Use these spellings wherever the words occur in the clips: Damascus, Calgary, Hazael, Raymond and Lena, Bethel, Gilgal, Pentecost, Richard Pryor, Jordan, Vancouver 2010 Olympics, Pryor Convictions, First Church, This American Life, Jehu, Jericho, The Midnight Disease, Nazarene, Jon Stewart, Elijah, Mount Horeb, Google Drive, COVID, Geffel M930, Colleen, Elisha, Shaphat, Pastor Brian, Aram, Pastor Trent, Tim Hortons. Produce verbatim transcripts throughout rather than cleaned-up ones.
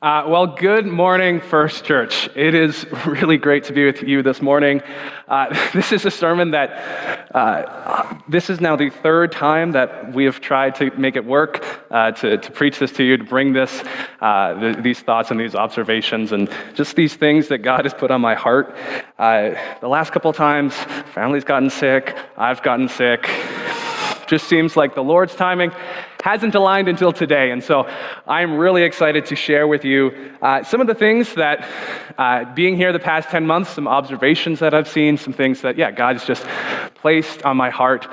Uh, well, good morning, First Church. It is really great to be with you this morning. Uh, this is a sermon that, uh, this is now the third time that we have tried to make it work, uh, to, to preach this to you, to bring this, uh, the, these thoughts and these observations and just these things that God has put on my heart. Uh, the last couple of times, family's gotten sick, I've gotten sick. Just seems like the Lord's timing hasn't aligned until today, and so I'm really excited to share with you uh, some of the things that, uh, being here the past ten months, some observations that I've seen, some things that, yeah, God's just placed on my heart.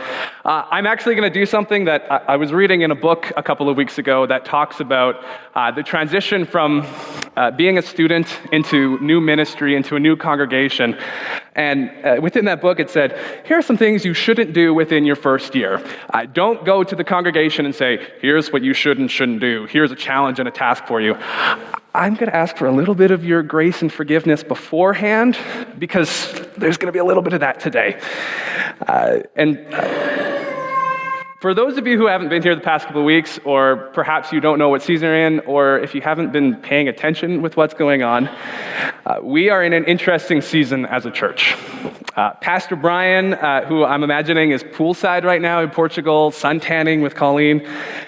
Uh, I'm actually going to do something that I, I was reading in a book a couple of weeks ago that talks about uh, the transition from uh, being a student into new ministry, into a new congregation, and uh, within that book it said, here are some things you shouldn't do within your first year. Uh, don't go to the congregation and say, here's what you should and shouldn't do. Here's a challenge and a task for you. I'm going to ask for a little bit of your grace and forgiveness beforehand, because there's going to be a little bit of that today. Uh, and for those of you who haven't been here the past couple of weeks, or perhaps you don't know what season you're in, or if you haven't been paying attention with what's going on, uh, we are in an interesting season as a church. Uh, Pastor Brian, uh, who I'm imagining is poolside right now in Portugal, suntanning with Colleen,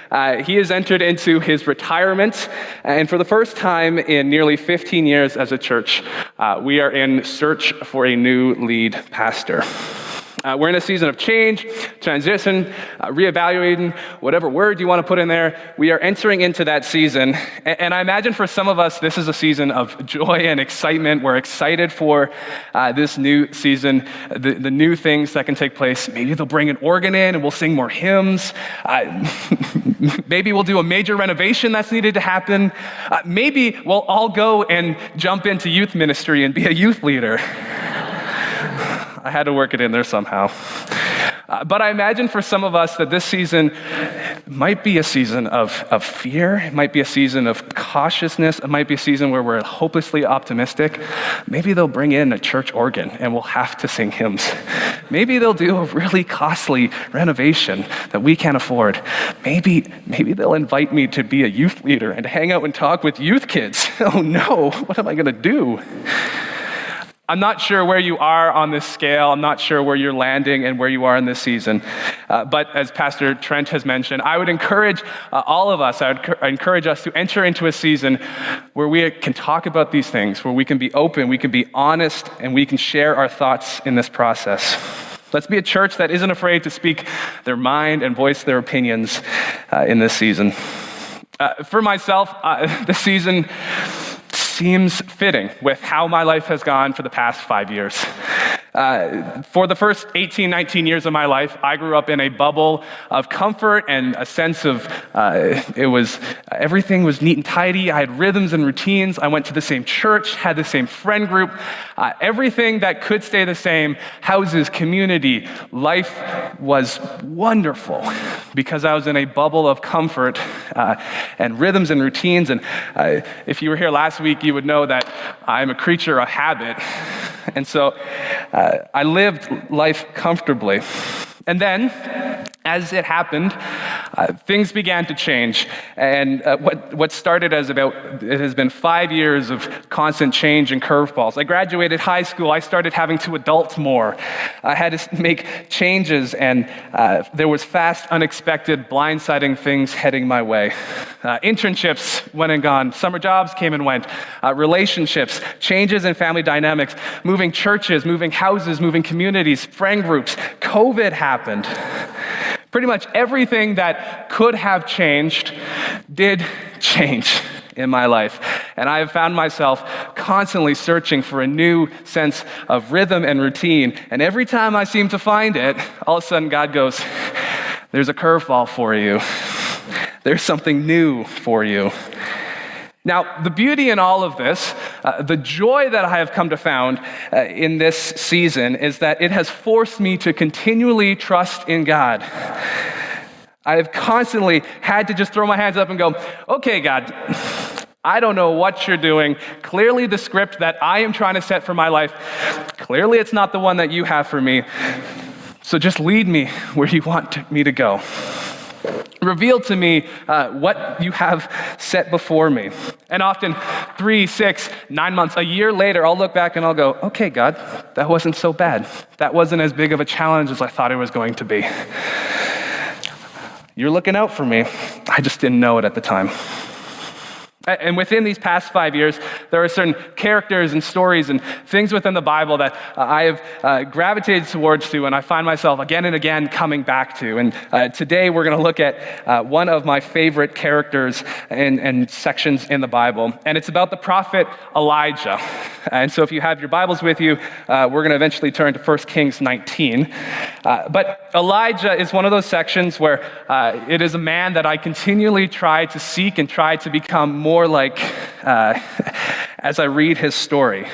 uh, he has entered into his retirement, and for the first time in nearly fifteen years as a church, uh, we are in search for a new lead pastor. Uh, we're in a season of change, transition, uh, reevaluating, whatever word you want to put in there. We are entering into that season, and, and I imagine for some of us, this is a season of joy and excitement. We're excited for uh, this new season, the, the new things that can take place. Maybe they'll bring an organ in, and we'll sing more hymns. Uh, maybe we'll do a major renovation that's needed to happen. Uh, maybe we'll all go and jump into youth ministry and be a youth leader. I had to work it in there somehow. Uh, but I imagine for some of us that this season might be a season of, of fear. It might be a season of cautiousness. It might be a season where we're hopelessly optimistic. Maybe they'll bring in a church organ and we'll have to sing hymns. Maybe they'll do a really costly renovation that we can't afford. Maybe, maybe they'll invite me to be a youth leader and hang out and talk with youth kids. Oh no, what am I going to do? I'm not sure where you are on this scale. I'm not sure where you're landing and where you are in this season. Uh, but as Pastor Trent has mentioned, I would encourage uh, all of us, I would cur- encourage us to enter into a season where we can talk about these things, where we can be open, we can be honest, and we can share our thoughts in this process. Let's be a church that isn't afraid to speak their mind and voice their opinions uh, in this season. Uh, for myself, uh, this season seems fitting with how my life has gone for the past five years. Uh, for the first eighteen, nineteen years of my life, I grew up in a bubble of comfort and a sense of, uh, it was, everything was neat and tidy. I had rhythms and routines. I went to the same church, had the same friend group. Uh, everything that could stay the same, houses, community, life was wonderful because I was in a bubble of comfort uh, and rhythms and routines. And uh, if you were here last week, you would know that I'm a creature of habit. And so uh, I lived life comfortably. And then, as it happened, uh, things began to change. And uh, what, what started as about, it has been five years of constant change and curveballs. I graduated high school. I started having to adult more. I had to make changes, and uh, there was fast, unexpected, blindsiding things heading my way. Uh, internships went and gone. Summer jobs came and went. Uh, relationships, changes in family dynamics, moving churches, moving houses, moving communities, friend groups. COVID happened. Pretty much everything that could have changed did change in my life. And I have found myself constantly searching for a new sense of rhythm and routine. And every time I seem to find it, all of a sudden God goes, there's a curveball for you. There's something new for you. Now, the beauty in all of this, uh, the joy that I have come to found uh, in this season is that it has forced me to continually trust in God. I have constantly had to just throw my hands up and go, okay, God, I don't know what you're doing. Clearly the script that I am trying to set for my life, clearly it's not the one that you have for me. So just lead me where you want me to go. Reveal to me uh, what you have set before me. And often three, six, nine months, a year later, I'll look back and I'll go, okay, God, that wasn't so bad. That wasn't as big of a challenge as I thought it was going to be. You're looking out for me. I just didn't know it at the time. And within these past five years, there are certain characters and stories and things within the Bible that uh, I have uh, gravitated towards to, and I find myself again and again coming back to. And uh, today we're going to look at uh, one of my favorite characters and, and sections in the Bible, and it's about the prophet Elijah. And so if you have your Bibles with you, uh, we're going to eventually turn to First Kings nineteen. Uh, but Elijah is one of those sections where uh, it is a man that I continually try to seek and try to become more More like uh, as I read his story.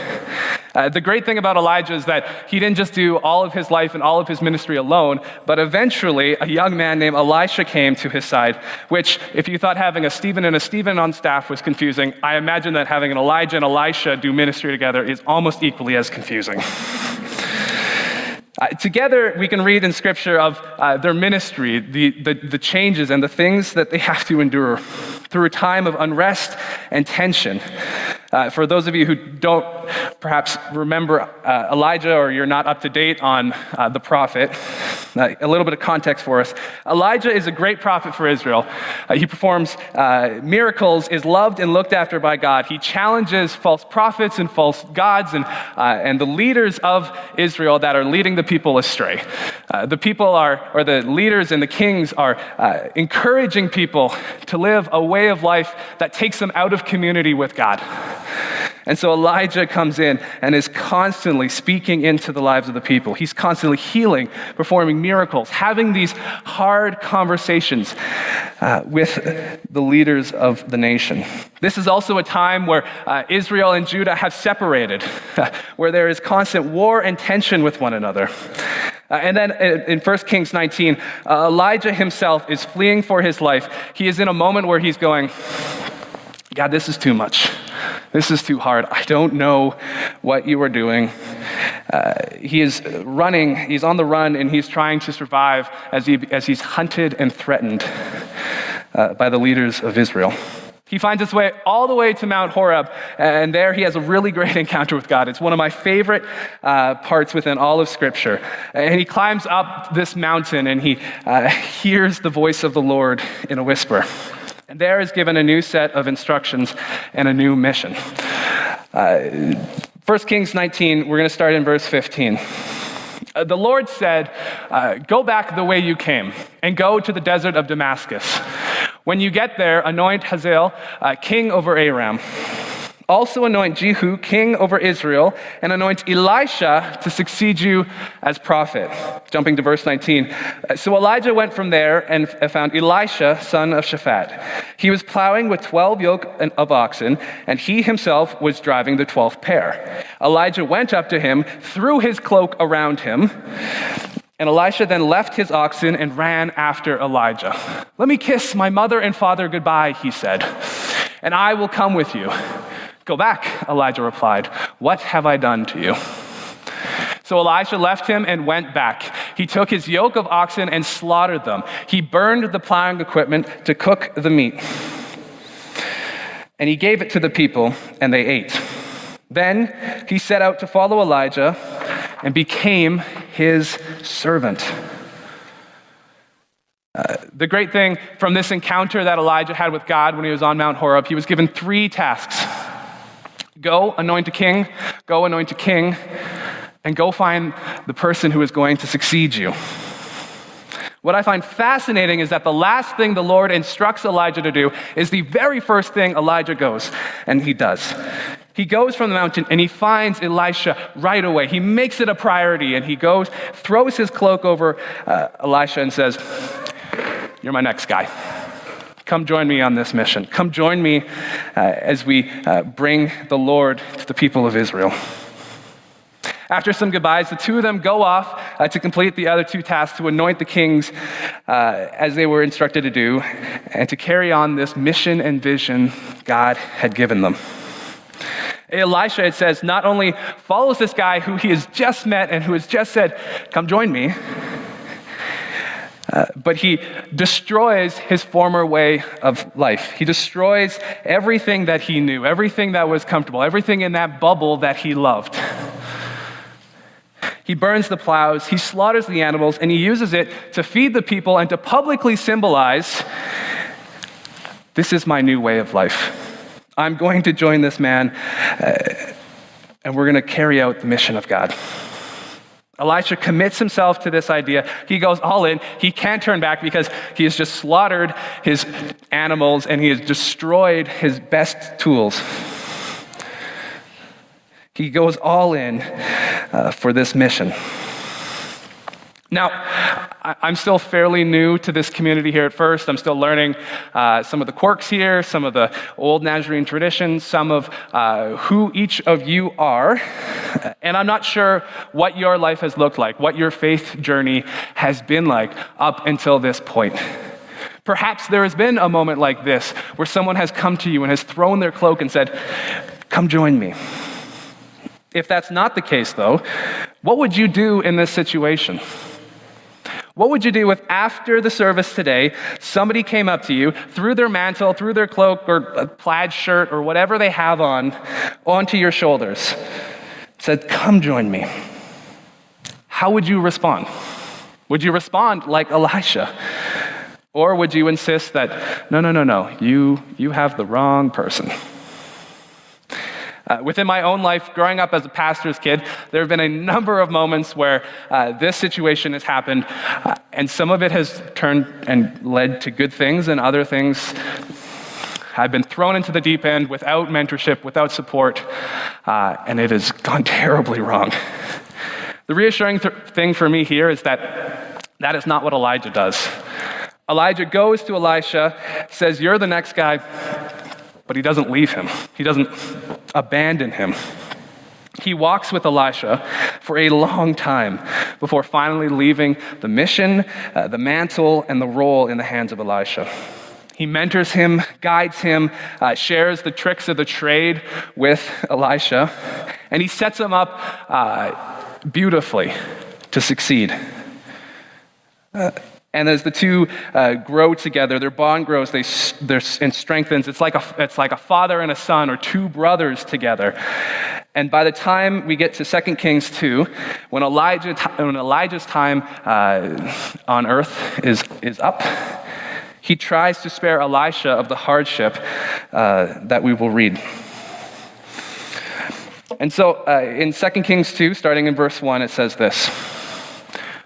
Uh, the great thing about Elijah is that he didn't just do all of his life and all of his ministry alone, but eventually a young man named Elisha came to his side, which if you thought having a Stephen and a Stephen on staff was confusing, I imagine that having an Elijah and Elisha do ministry together is almost equally as confusing. Uh, together, we can read in Scripture of uh, their ministry, the, the, the changes and the things that they have to endure through a time of unrest and tension. Uh, for those of you who don't perhaps remember uh, Elijah, or you're not up to date on uh, the prophet, uh, a little bit of context for us. Elijah is a great prophet for Israel. Uh, he performs uh, miracles, is loved and looked after by God. He challenges false prophets and false gods and, uh, and the leaders of Israel that are leading the people astray. Uh, the people are, or the leaders and the kings are uh, encouraging people to live a way of life that takes them out of community with God. And so Elijah comes in and is constantly speaking into the lives of the people. He's constantly healing, performing miracles, having these hard conversations uh, with the leaders of the nation. This is also a time where uh, Israel and Judah have separated, where there is constant war and tension with one another. Uh, and then in First Kings nineteen, uh, Elijah himself is fleeing for his life. He is in a moment where he's going, God, this is too much. This is too hard. I don't know what you are doing. Uh, he is running. He's on the run, and he's trying to survive as he as he's hunted and threatened uh, by the leaders of Israel. He finds his way all the way to Mount Horeb, and there he has a really great encounter with God. It's one of my favorite uh, parts within all of Scripture. And he climbs up this mountain, and he uh, hears the voice of the Lord in a whisper. And there is given a new set of instructions and a new mission. Uh, First Kings nineteen, we're going to start in verse fifteen. Uh, the Lord said, uh, go back the way you came and go to the desert of Damascus. When you get there, anoint Hazael, uh, king over Aram. Also anoint Jehu, king over Israel, and anoint Elisha to succeed you as prophet. Jumping to verse nineteen. So Elijah went from there and found Elisha, son of Shaphat. He was plowing with twelve yoke of oxen, and he himself was driving the twelfth pair. Elijah went up to him, threw his cloak around him, and Elisha then left his oxen and ran after Elijah. Let me kiss my mother and father goodbye, he said, and I will come with you. Go back, Elijah replied. What have I done to you? So Elisha left him and went back. He took his yoke of oxen and slaughtered them. He burned the plowing equipment to cook the meat. And he gave it to the people, and they ate. Then he set out to follow Elijah and became his servant. Uh, the great thing from this encounter that Elijah had with God when he was on Mount Horeb, he was given three tasks. Go anoint a king, go anoint a king, and go find the person who is going to succeed you. What I find fascinating is that the last thing the Lord instructs Elijah to do is the very first thing Elijah goes, and he does. He goes from the mountain and he finds Elisha right away. He makes it a priority, and he goes, throws his cloak over uh, Elisha and says, you're my next guy. Come join me on this mission. Come join me uh, as we uh, bring the Lord to the people of Israel. After some goodbyes, the two of them go off uh, to complete the other two tasks, to anoint the kings uh, as they were instructed to do, and to carry on this mission and vision God had given them. Elisha, it says, not only follows this guy who he has just met and who has just said, come join me, Uh, but he destroys his former way of life. He destroys everything that he knew, everything that was comfortable, everything in that bubble that he loved. He burns the plows, he slaughters the animals, and he uses it to feed the people and to publicly symbolize, this is my new way of life. I'm going to join this man, uh, and we're going to carry out the mission of God. Elisha commits himself to this idea. He goes all in. He can't turn back because he has just slaughtered his animals and he has destroyed his best tools. He goes all in uh, for this mission. Now, I'm still fairly new to this community here at First. I'm still learning uh, some of the quirks here, some of the old Nazarene traditions, some of uh, who each of you are. And I'm not sure what your life has looked like, what your faith journey has been like up until this point. Perhaps there has been a moment like this where someone has come to you and has thrown their cloak and said, come join me. If that's not the case, though, what would you do in this situation? What would you do if after the service today, somebody came up to you, threw their mantle, threw their cloak or plaid shirt or whatever they have on, onto your shoulders, said, come join me? How would you respond? Would you respond like Elisha? Or would you insist that, no, no, no, no, you, you have the wrong person? Uh, within my own life, growing up as a pastor's kid, there have been a number of moments where uh, this situation has happened, uh, and some of it has turned and led to good things, and other things I've been thrown into the deep end without mentorship, without support, uh, and it has gone terribly wrong. The reassuring th- thing for me here is that that is not what Elijah does. Elijah goes to Elisha, says, you're the next guy, but he doesn't leave him. He doesn't abandon him. He walks with Elisha for a long time before finally leaving the mission, uh, the mantle, and the role in the hands of Elisha. He mentors him, guides him, uh, shares the tricks of the trade with Elisha, and he sets him up uh, beautifully to succeed. Uh, And as the two uh, grow together, their bond grows, they and strengthens. It's like a it's like a father and a son, or two brothers together. And by the time we get to Second Kings two, when Elijah when Elijah's time uh, on earth is is up, he tries to spare Elisha of the hardship uh, that we will read. And so, uh, in Second Kings two, starting in verse one, it says this.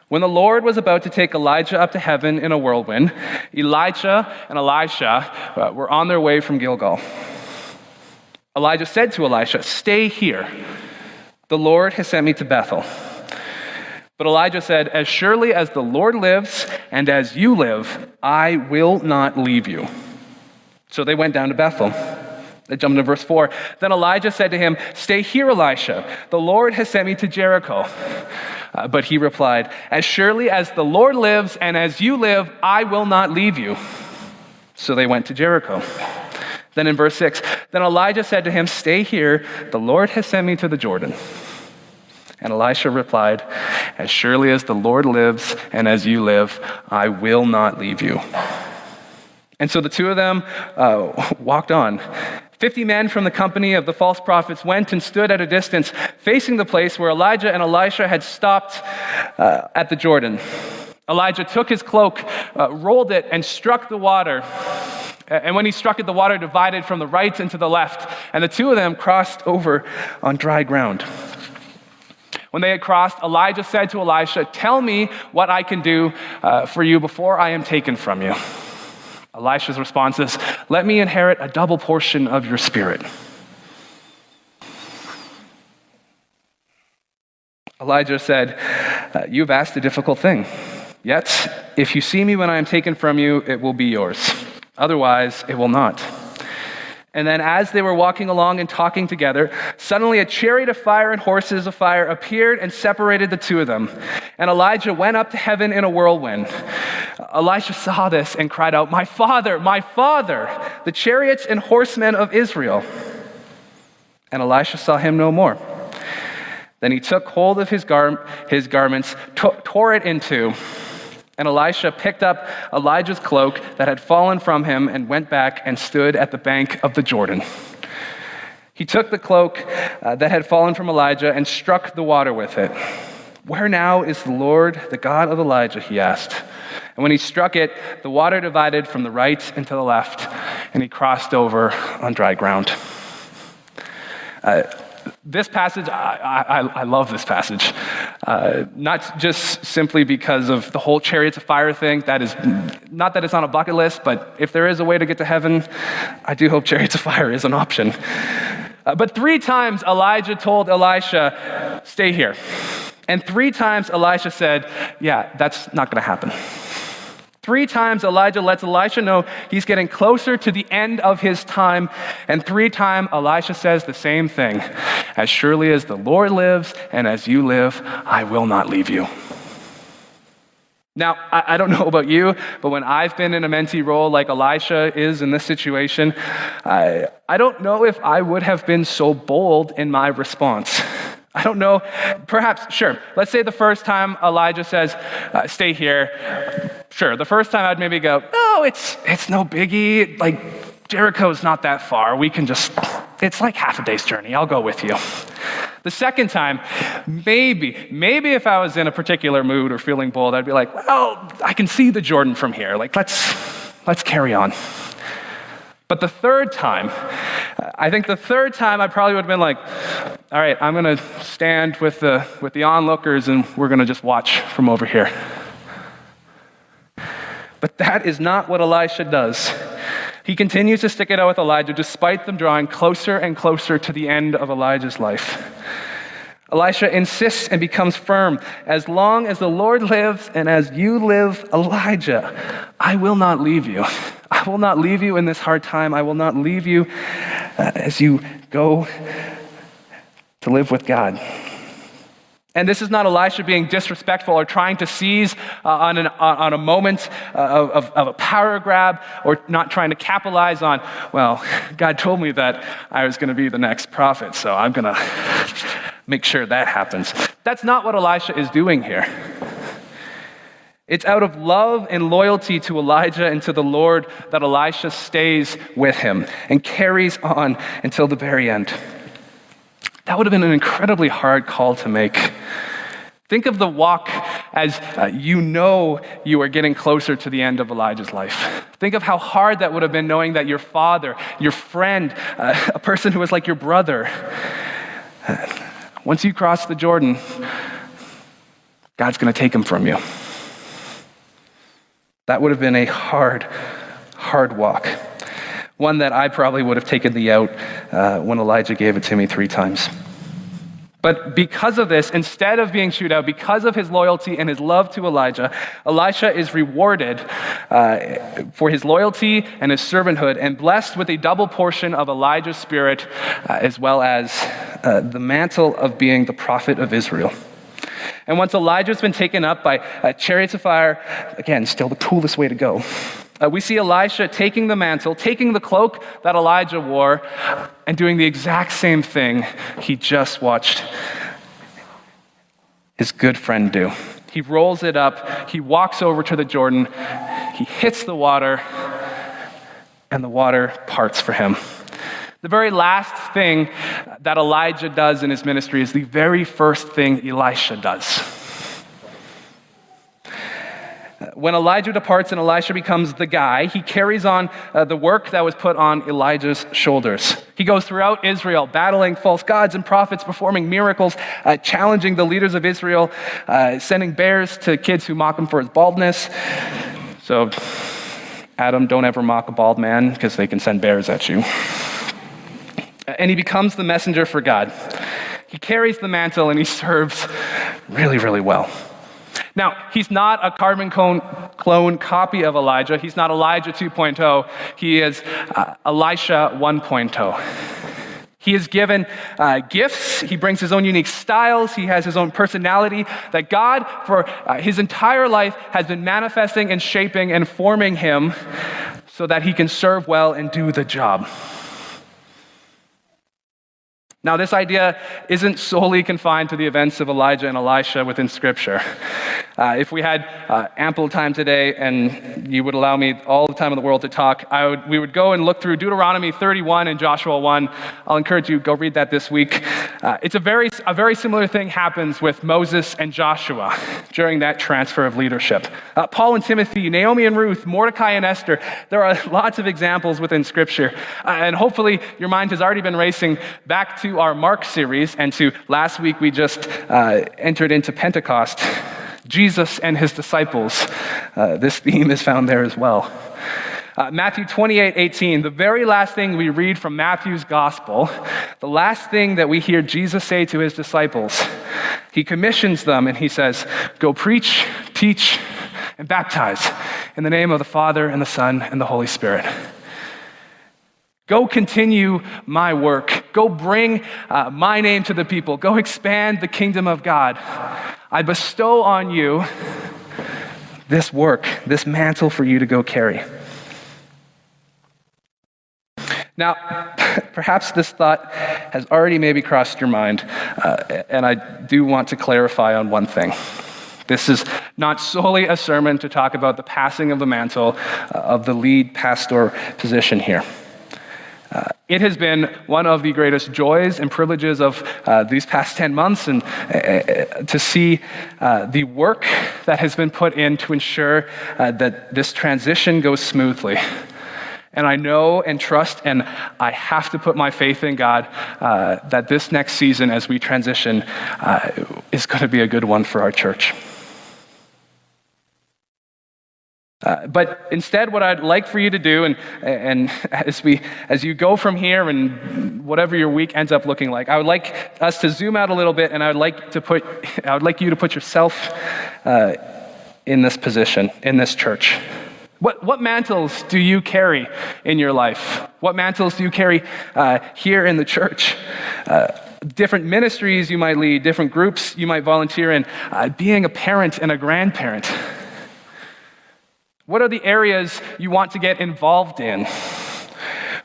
When the Lord was about to take Elijah up to heaven in a whirlwind, Elijah and Elisha were on their way from Gilgal. Elijah said to Elisha, stay here. The Lord has sent me to Bethel. But Elijah said, as surely as the Lord lives and as you live, I will not leave you. So they went down to Bethel. They jumped to verse four. Then Elijah said to him, stay here, Elisha. The Lord has sent me to Jericho. Uh, but he replied, as surely as the Lord lives and as you live, I will not leave you. So they went to Jericho. Then in verse six, then Elijah said to him, stay here, the Lord has sent me to the Jordan. And Elisha replied, as surely as the Lord lives and as you live, I will not leave you. And so the two of them uh, walked on. Fifty men from the company of the false prophets went and stood at a distance, facing the place where Elijah and Elisha had stopped uh, at the Jordan. Elijah took his cloak, uh, rolled it, and struck the water. And when he struck it, the water divided from the right and to the left, and the two of them crossed over on dry ground. When they had crossed, Elijah said to Elisha, tell me what I can do uh, for you before I am taken from you. Elisha's response is, let me inherit a double portion of your spirit. Elijah said, uh, you've asked a difficult thing. Yet, if you see me when I am taken from you, it will be yours. Otherwise, it will not. And then as they were walking along and talking together, suddenly a chariot of fire and horses of fire appeared and separated the two of them. And Elijah went up to heaven in a whirlwind. Elisha saw this and cried out, my father, my father, the chariots and horsemen of Israel. And Elisha saw him no more. Then he took hold of his, gar- his garments, t- tore it in two, And Elisha picked up Elijah's cloak that had fallen from him and went back and stood at the bank of the Jordan. He took the cloak uh, that had fallen from Elijah and struck the water with it. "Where now is the Lord, the God of Elijah?" he asked. And when he struck it, the water divided from the right and to the left, and he crossed over on dry ground. Uh, This passage, I, I, I love this passage. Uh, not just simply because of the whole chariots of fire thing. That is, not that it's on a bucket list, but if there is a way to get to heaven, I do hope chariots of fire is an option. Uh, but three times Elijah told Elisha, "Stay here." And three times Elisha said, "Yeah, that's not going to happen." Three times Elijah lets Elisha know he's getting closer to the end of his time. And three times Elisha says the same thing. "As surely as the Lord lives and as you live, I will not leave you." Now, I, I don't know about you, but when I've been in a mentee role like Elisha is in this situation, I, I don't know if I would have been so bold in my response. I don't know. Perhaps, sure. Let's say the first time Elijah says, uh, "Stay here." Sure, the first time I'd maybe go, "No, it's it's no biggie. Like, Jericho's not that far. We can just, it's like half a day's journey. I'll go with you." The second time, maybe, maybe if I was in a particular mood or feeling bold, I'd be like, "Well, I can see the Jordan from here. Like, let's let's carry on." But the third time, I think the third time I probably would have been like, "All right, I'm going to stand with the with the onlookers and we're going to just watch from over here." But that is not what Elisha does. He continues to stick it out with Elijah despite them drawing closer and closer to the end of Elijah's life. Elisha insists and becomes firm. "As long as the Lord lives and as you live, Elijah, I will not leave you. I will not leave you in this hard time. I will not leave you uh, as you go to live with God." And this is not Elisha being disrespectful or trying to seize uh, on, an, on a moment uh, of, of a power grab or not trying to capitalize on, "Well, God told me that I was going to be the next prophet, so I'm going to make sure that happens." That's not what Elisha is doing here. It's out of love and loyalty to Elijah and to the Lord that Elisha stays with him and carries on until the very end. That would have been an incredibly hard call to make. Think of the walk as uh, you know you are getting closer to the end of Elijah's life. Think of how hard that would have been knowing that your father, your friend, uh, a person who was like your brother. Uh, once you cross the Jordan, God's going to take him from you. That would have been a hard, hard walk. One that I probably would have taken the out uh, when Elijah gave it to me three times. But because of this, instead of being chewed out, because of his loyalty and his love to Elijah, Elisha is rewarded uh, for his loyalty and his servanthood and blessed with a double portion of Elijah's spirit uh, as well as uh, the mantle of being the prophet of Israel. And once Elijah's been taken up by uh, chariots of fire, again, still the coolest way to go, Uh, we see Elisha taking the mantle, taking the cloak that Elijah wore, and doing the exact same thing he just watched his good friend do. He rolls it up, he walks over to the Jordan, he hits the water, and the water parts for him. The very last thing that Elijah does in his ministry is the very first thing Elisha does. When Elijah departs and Elisha becomes the guy, he carries on uh, the work that was put on Elijah's shoulders. He goes throughout Israel, battling false gods and prophets, performing miracles, uh, challenging the leaders of Israel, uh, sending bears to kids who mock him for his baldness. So, Adam, don't ever mock a bald man because they can send bears at you. And he becomes the messenger for God. He carries the mantle and he serves really, really well. Now, he's not a carbon clone copy of Elijah. He's not Elijah two point oh. He is uh, Elisha one point oh. He is given uh, gifts. He brings his own unique styles. He has his own personality that God, for uh, his entire life, has been manifesting and shaping and forming him so that he can serve well and do the job. Now, this idea isn't solely confined to the events of Elijah and Elisha within Scripture. Uh, if we had uh, ample time today, and you would allow me all the time in the world to talk, I would, we would go and look through Deuteronomy thirty-one and Joshua one. I'll encourage you, go read that this week. Uh, it's a very, a very similar thing happens with Moses and Joshua during that transfer of leadership. Uh, Paul and Timothy, Naomi and Ruth, Mordecai and Esther. There are lots of examples within Scripture. Uh, and hopefully your mind has already been racing back to our Mark series, and to last week we just uh, entered into Pentecost. Jesus and his disciples. Uh, this theme is found there as well. Uh, Matthew twenty-eight eighteen, the very last thing we read from Matthew's gospel, the last thing that we hear Jesus say to his disciples. He commissions them and he says, go preach, teach, and baptize in the name of the Father and the Son and the Holy Spirit. Go continue my work. Go bring uh, my name to the people. Go expand the kingdom of God. I bestow on you this work, this mantle for you to go carry. Now, perhaps this thought has already maybe crossed your mind, uh, and I do want to clarify on one thing. This is not solely a sermon to talk about the passing of the mantle uh, of the lead pastor position here. Uh, it has been one of the greatest joys and privileges of uh, these past ten months and uh, to see uh, the work that has been put in to ensure uh, that this transition goes smoothly. And I know and trust, and I have to put my faith in God uh, that this next season as we transition uh, is going to be a good one for our church. Uh, but instead, what I'd like for you to do, and and as we as you go from here and whatever your week ends up looking like, I would like us to zoom out a little bit, and I would like to put I would like you to put yourself uh, in this position in this church. What what mantles do you carry in your life? What mantles do you carry uh, here in the church? Uh, different ministries you might lead, different groups you might volunteer in, uh, being a parent and a grandparent. What are the areas you want to get involved in?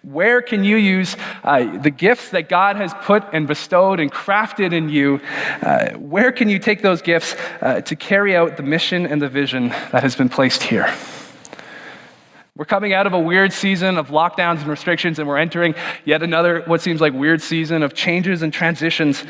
Where can you use uh, the gifts that God has put and bestowed and crafted in you? Uh, where can you take those gifts uh, to carry out the mission and the vision that has been placed here? We're coming out of a weird season of lockdowns and restrictions, and we're entering yet another, what seems like weird season of changes and transitions.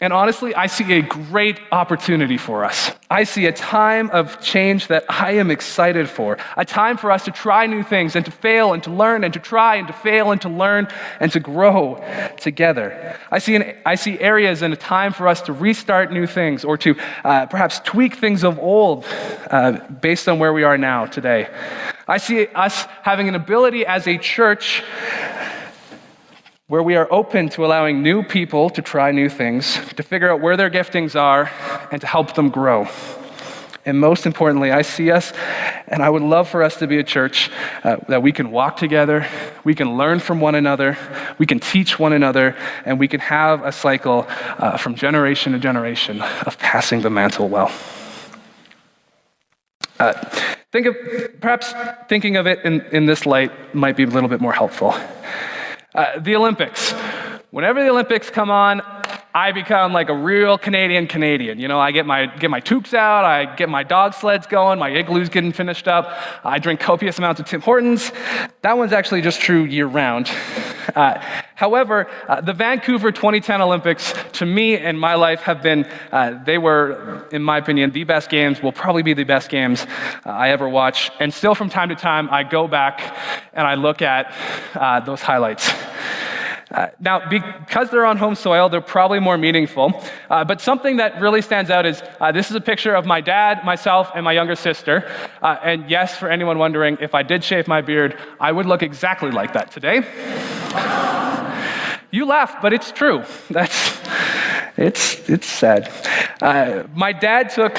And honestly, I see a great opportunity for us. I see a time of change that I am excited for, a time for us to try new things and to fail and to learn and to try and to fail and to learn and to grow together. I see an, I see areas and a time for us to restart new things or to uh, perhaps tweak things of old uh, based on where we are now today. I see us having an ability as a church where we are open to allowing new people to try new things, to figure out where their giftings are, and to help them grow. And most importantly, I see us, and I would love for us to be a church uh, that we can walk together, we can learn from one another, we can teach one another, and we can have a cycle uh, from generation to generation of passing the mantle well. Uh, think of, perhaps thinking of it in, in this light might be a little bit more helpful. Uh, the Olympics. Whenever the Olympics come on, I become like a real Canadian Canadian. You know, I get my get my toques out, I get my dog sleds going, my igloo's getting finished up, I drink copious amounts of Tim Hortons. That one's actually just true year-round. Uh, however, uh, the Vancouver twenty ten Olympics, to me and my life, have been, uh, they were, in my opinion, the best games, will probably be the best games uh, I ever watch. And still from time to time, I go back and I look at uh, those highlights. Uh, now, because they're on home soil, they're probably more meaningful. Uh, but something that really stands out is uh, this is a picture of my dad, myself, and my younger sister. Uh, and yes, for anyone wondering, if I did shave my beard, I would look exactly like that today. You laugh, but it's true. That's it's it's sad. Uh, my dad took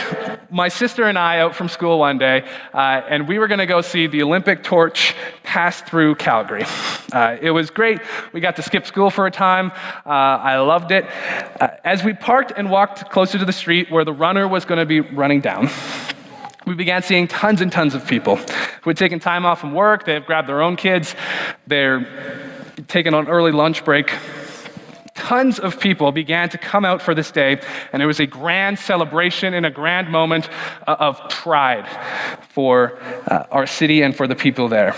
my sister and I out from school one day, uh, and we were going to go see the Olympic torch pass through Calgary. Uh, it was great. We got to skip school for a time. Uh, I loved it. Uh, as we parked and walked closer to the street where the runner was going to be running down, we began seeing tons and tons of people who had taken time off from work. They've grabbed their own kids. They're taking an early lunch break. tons of people began to come out for this day, and it was a grand celebration and a grand moment of pride for uh, our city and for the people there.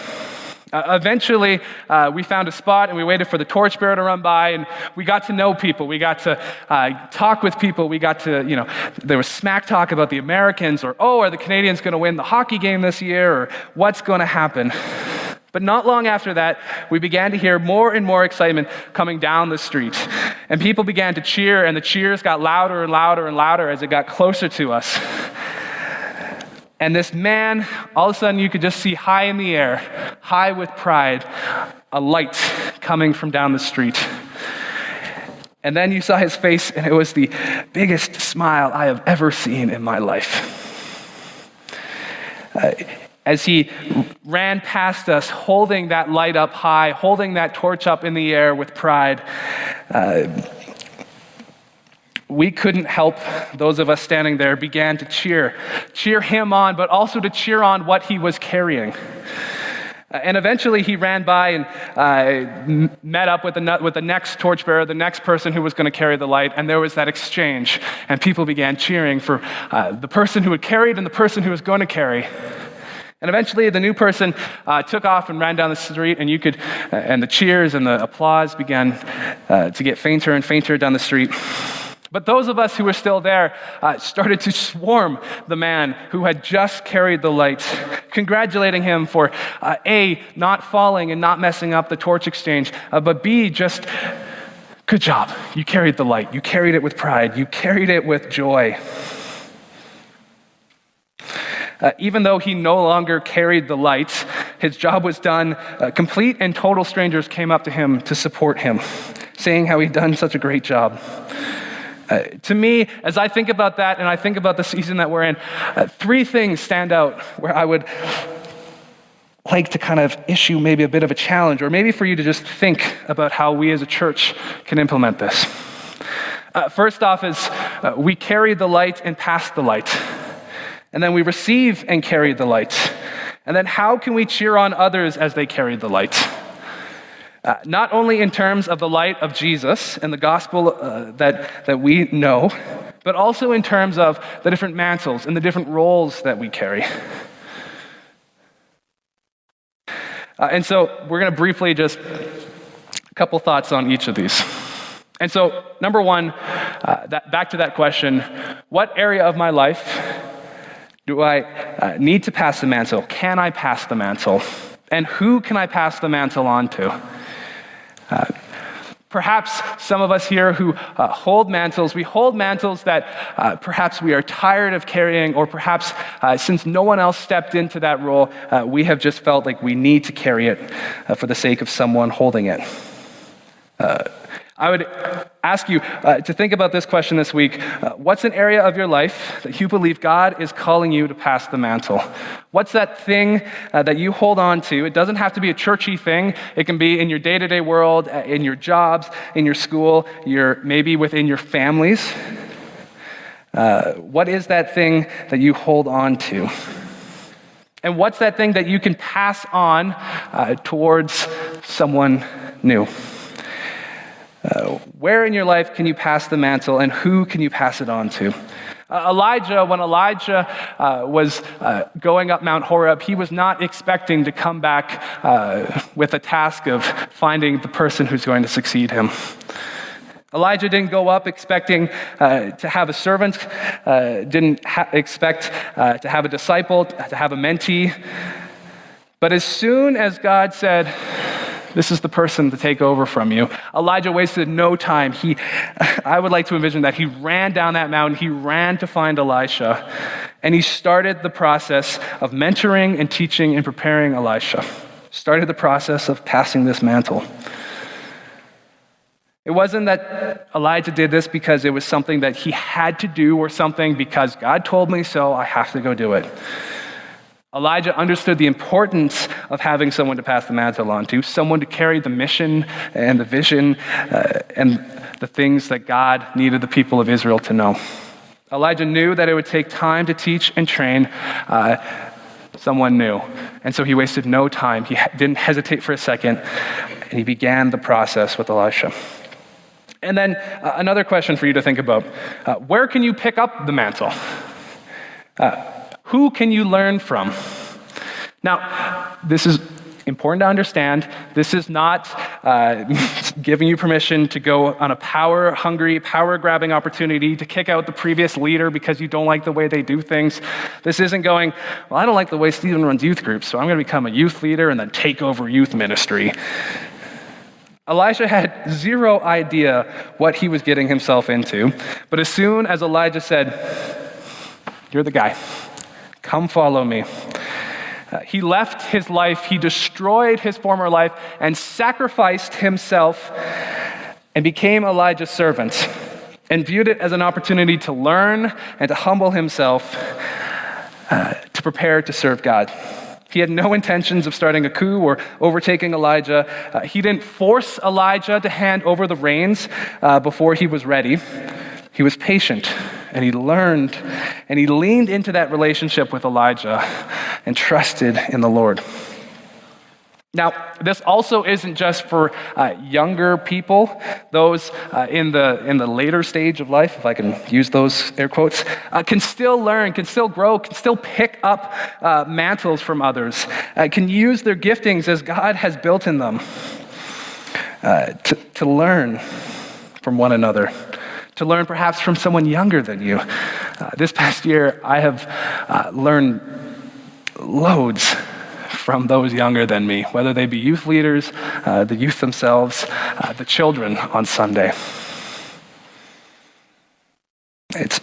Uh, eventually, uh, we found a spot and we waited for the torchbearer to run by, and we got to know people. We got to uh, talk with people. We got to, you know, there was smack talk about the Americans, or, oh, are the Canadians going to win the hockey game this year, or what's going to happen? But not long after that, we began to hear more and more excitement coming down the street. And people began to cheer, and the cheers got louder and louder and louder as it got closer to us. And this man, all of a sudden, you could just see high in the air, high with pride, a light coming from down the street. And then you saw his face, and it was the biggest smile I have ever seen in my life. Uh, as he ran past us, holding that light up high, holding that torch up in the air with pride, uh, we couldn't help, those of us standing there began to cheer, cheer him on, but also to cheer on what he was carrying. Uh, and eventually he ran by and uh, met up with the, with the next torchbearer, the next person who was going to carry the light, and there was that exchange, and people began cheering for uh, the person who had carried and the person who was going to carry. And eventually the new person uh, took off and ran down the street, and you could, uh, and the cheers and the applause began uh, to get fainter and fainter down the street. But those of us who were still there uh, started to swarm the man who had just carried the light, congratulating him for uh, A, not falling and not messing up the torch exchange, uh, but B, just, good job. You carried the light. You carried it with pride. You carried it with joy. Uh, even though he no longer carried the light, his job was done. Uh, complete and total strangers came up to him to support him, saying how he'd done such a great job. Uh, to me, as I think about that and I think about the season that we're in, uh, three things stand out where I would like to kind of issue maybe a bit of a challenge, or maybe for you to just think about how we as a church can implement this. Uh, first off is uh, we carry the light and pass the light. And then we receive and carry the light. And then how can we cheer on others as they carry the light? Uh, not only in terms of the light of Jesus and the gospel uh, that, that we know, but also in terms of the different mantles and the different roles that we carry. Uh, and so we're going to briefly just a couple thoughts on each of these. And so number one, uh, that, back to that question, what area of my life do I uh, need to pass the mantle? Can I pass the mantle? And who can I pass the mantle on to? Uh, perhaps some of us here who uh, hold mantles, we hold mantles that uh, perhaps we are tired of carrying, or perhaps uh, since no one else stepped into that role, uh, we have just felt like we need to carry it uh, for the sake of someone holding it. Uh, I would ask you uh, to think about this question this week. Uh, what's an area of your life that you believe God is calling you to pass the mantle? What's that thing uh, that you hold on to? It doesn't have to be a churchy thing. It can be in your day-to-day world, in your jobs, in your school, your maybe within your families. Uh, what is that thing that you hold on to? And what's that thing that you can pass on uh, towards someone new? Uh, where in your life can you pass the mantle, and who can you pass it on to? Uh, Elijah, when Elijah uh, was uh, going up Mount Horeb, he was not expecting to come back uh, with a task of finding the person who's going to succeed him. Elijah didn't go up expecting uh, to have a servant, uh, didn't ha- expect uh, to have a disciple, to have a mentee. But as soon as God said, this is the person to take over from you, Elijah wasted no time. He, I would like to envision that he ran down that mountain. He ran to find Elisha, and he started the process of mentoring and teaching and preparing Elisha. Started the process of passing this mantle. It wasn't that Elijah did this because it was something that he had to do, or something because God told me so, I have to go do it. Elijah understood the importance of having someone to pass the mantle on to, someone to carry the mission and the vision uh, and the things that God needed the people of Israel to know. Elijah knew that it would take time to teach and train uh, someone new. And so he wasted no time. He didn't hesitate for a second, and he began the process with Elisha. And then uh, another question for you to think about. Uh, where can you pick up the mantle? Uh, who can you learn from? Now, this is important to understand. This is not uh, giving you permission to go on a power-hungry, power-grabbing opportunity to kick out the previous leader because you don't like the way they do things. This isn't going, well, I don't like the way Stephen runs youth groups, so I'm going to become a youth leader and then take over youth ministry. Elijah had zero idea what he was getting himself into, but as soon as Elijah said, you're the guy, come follow me, he left his life, he destroyed his former life, and sacrificed himself and became Elijah's servant and viewed it as an opportunity to learn and to humble himself uh, to prepare to serve God. He had no intentions of starting a coup or overtaking Elijah. Uh, he didn't force Elijah to hand over the reins uh, before he was ready. He was patient, and he learned, and he leaned into that relationship with Elijah and trusted in the Lord. Now, this also isn't just for uh, younger people, those uh, in the in the later stage of life, if I can use those air quotes, uh, can still learn, can still grow, can still pick up uh, mantles from others, uh, can use their giftings as God has built in them uh, to, to learn from one another, to learn perhaps from someone younger than you. Uh, this past year, I have uh, learned loads from those younger than me, whether they be youth leaders, uh, the youth themselves, uh, the children on Sunday. It's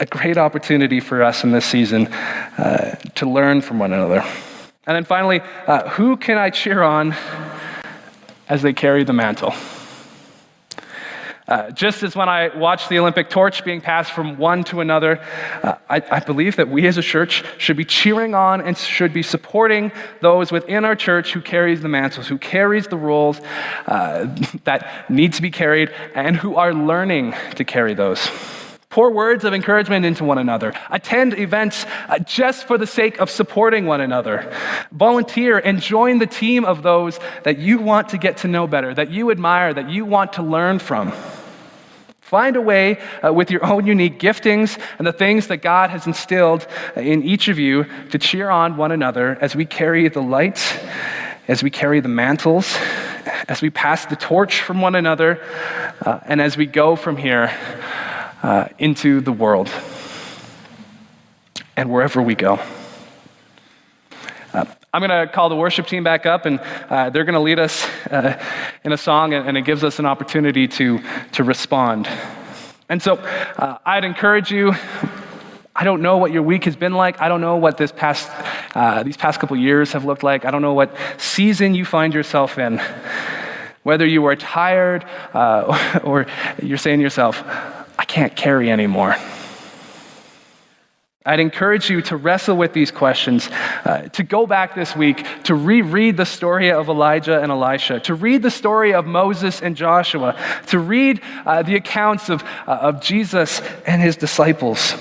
a great opportunity for us in this season uh, to learn from one another. And then finally, uh, who can I cheer on as they carry the mantle? Uh, just as when I watched the Olympic torch being passed from one to another, uh, I, I believe that we as a church should be cheering on and should be supporting those within our church who carries the mantles, who carries the roles uh, that need to be carried, and who are learning to carry those. Pour words of encouragement into one another. Attend events uh, just for the sake of supporting one another. Volunteer and join the team of those that you want to get to know better, that you admire, that you want to learn from. Find a way uh, with your own unique giftings and the things that God has instilled in each of you to cheer on one another as we carry the lights, as we carry the mantles, as we pass the torch from one another, uh, and as we go from here uh, into the world and wherever we go. Uh, I'm going to call the worship team back up, and uh, they're going to lead us uh, in a song, and, and it gives us an opportunity to, to respond. And so uh, I'd encourage you, I don't know what your week has been like. I don't know what this past, uh, these past couple years have looked like. I don't know what season you find yourself in. Whether you are tired uh, or you're saying to yourself, I can't carry anymore. I'd encourage you to wrestle with these questions, uh, to go back this week, to reread the story of Elijah and Elisha, to read the story of Moses and Joshua, to read uh, the accounts of, uh, of Jesus and his disciples.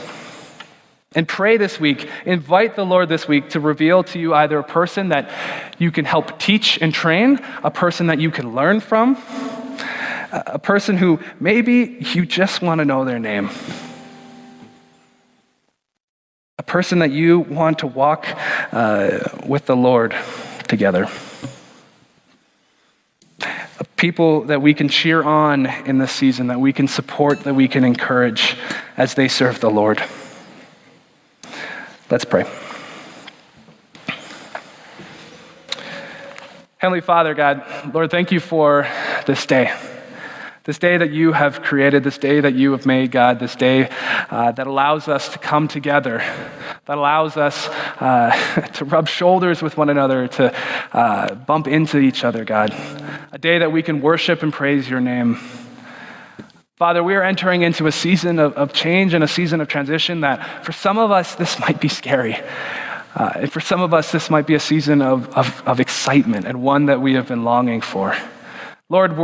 And pray this week, invite the Lord this week to reveal to you either a person that you can help teach and train, a person that you can learn from, a person who maybe you just want to know their name. A person that you want to walk uh, with the Lord together. People that we can cheer on in this season, that we can support, that we can encourage as they serve the Lord. Let's pray. Heavenly Father, God, Lord, thank you for this day. This day that you have created, this day that you have made, God, this day uh, that allows us to come together, that allows us uh, to rub shoulders with one another, to uh, bump into each other, God. A day that we can worship and praise your name. Father, we are entering into a season of, of change and a season of transition that for some of us, this might be scary. Uh, and for some of us, this might be a season of, of, of excitement and one that we have been longing for. Lord,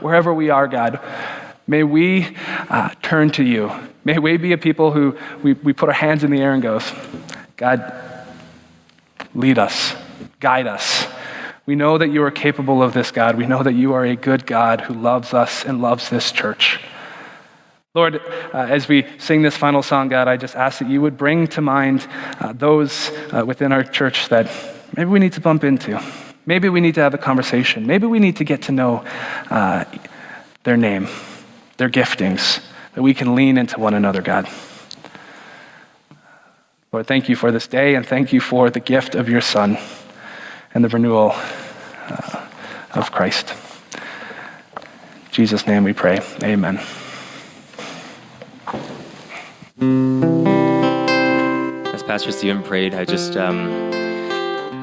wherever we are, God, may we uh, turn to you. May we be a people who we, we put our hands in the air and goes, God, lead us, guide us. We know that you are capable of this, God. We know that you are a good God who loves us and loves this church. Lord, uh, as we sing this final song, God, I just ask that you would bring to mind uh, those uh, within our church that maybe we need to bump into. Maybe we need to have a conversation. Maybe we need to get to know uh, their name, their giftings, that we can lean into one another, God. Lord, thank you for this day, and thank you for the gift of your Son and the renewal uh, of Christ. In Jesus' name we pray. Amen. As Pastor Stephen prayed, I just, um,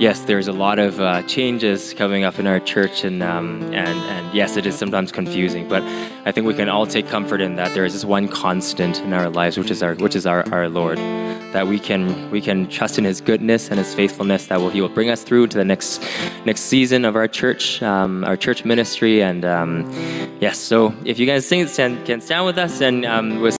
yes, there's a lot of uh, changes coming up in our church, and, um, and, and yes, it is sometimes confusing, but I think we can all take comfort in that there is this one constant in our lives, which is our, which is our, our Lord. That we can we can trust in His goodness and His faithfulness. That will He will bring us through to the next next season of our church, um, our church ministry, and um, yes. So if you guys sing, stand, can stand with us, and um, with.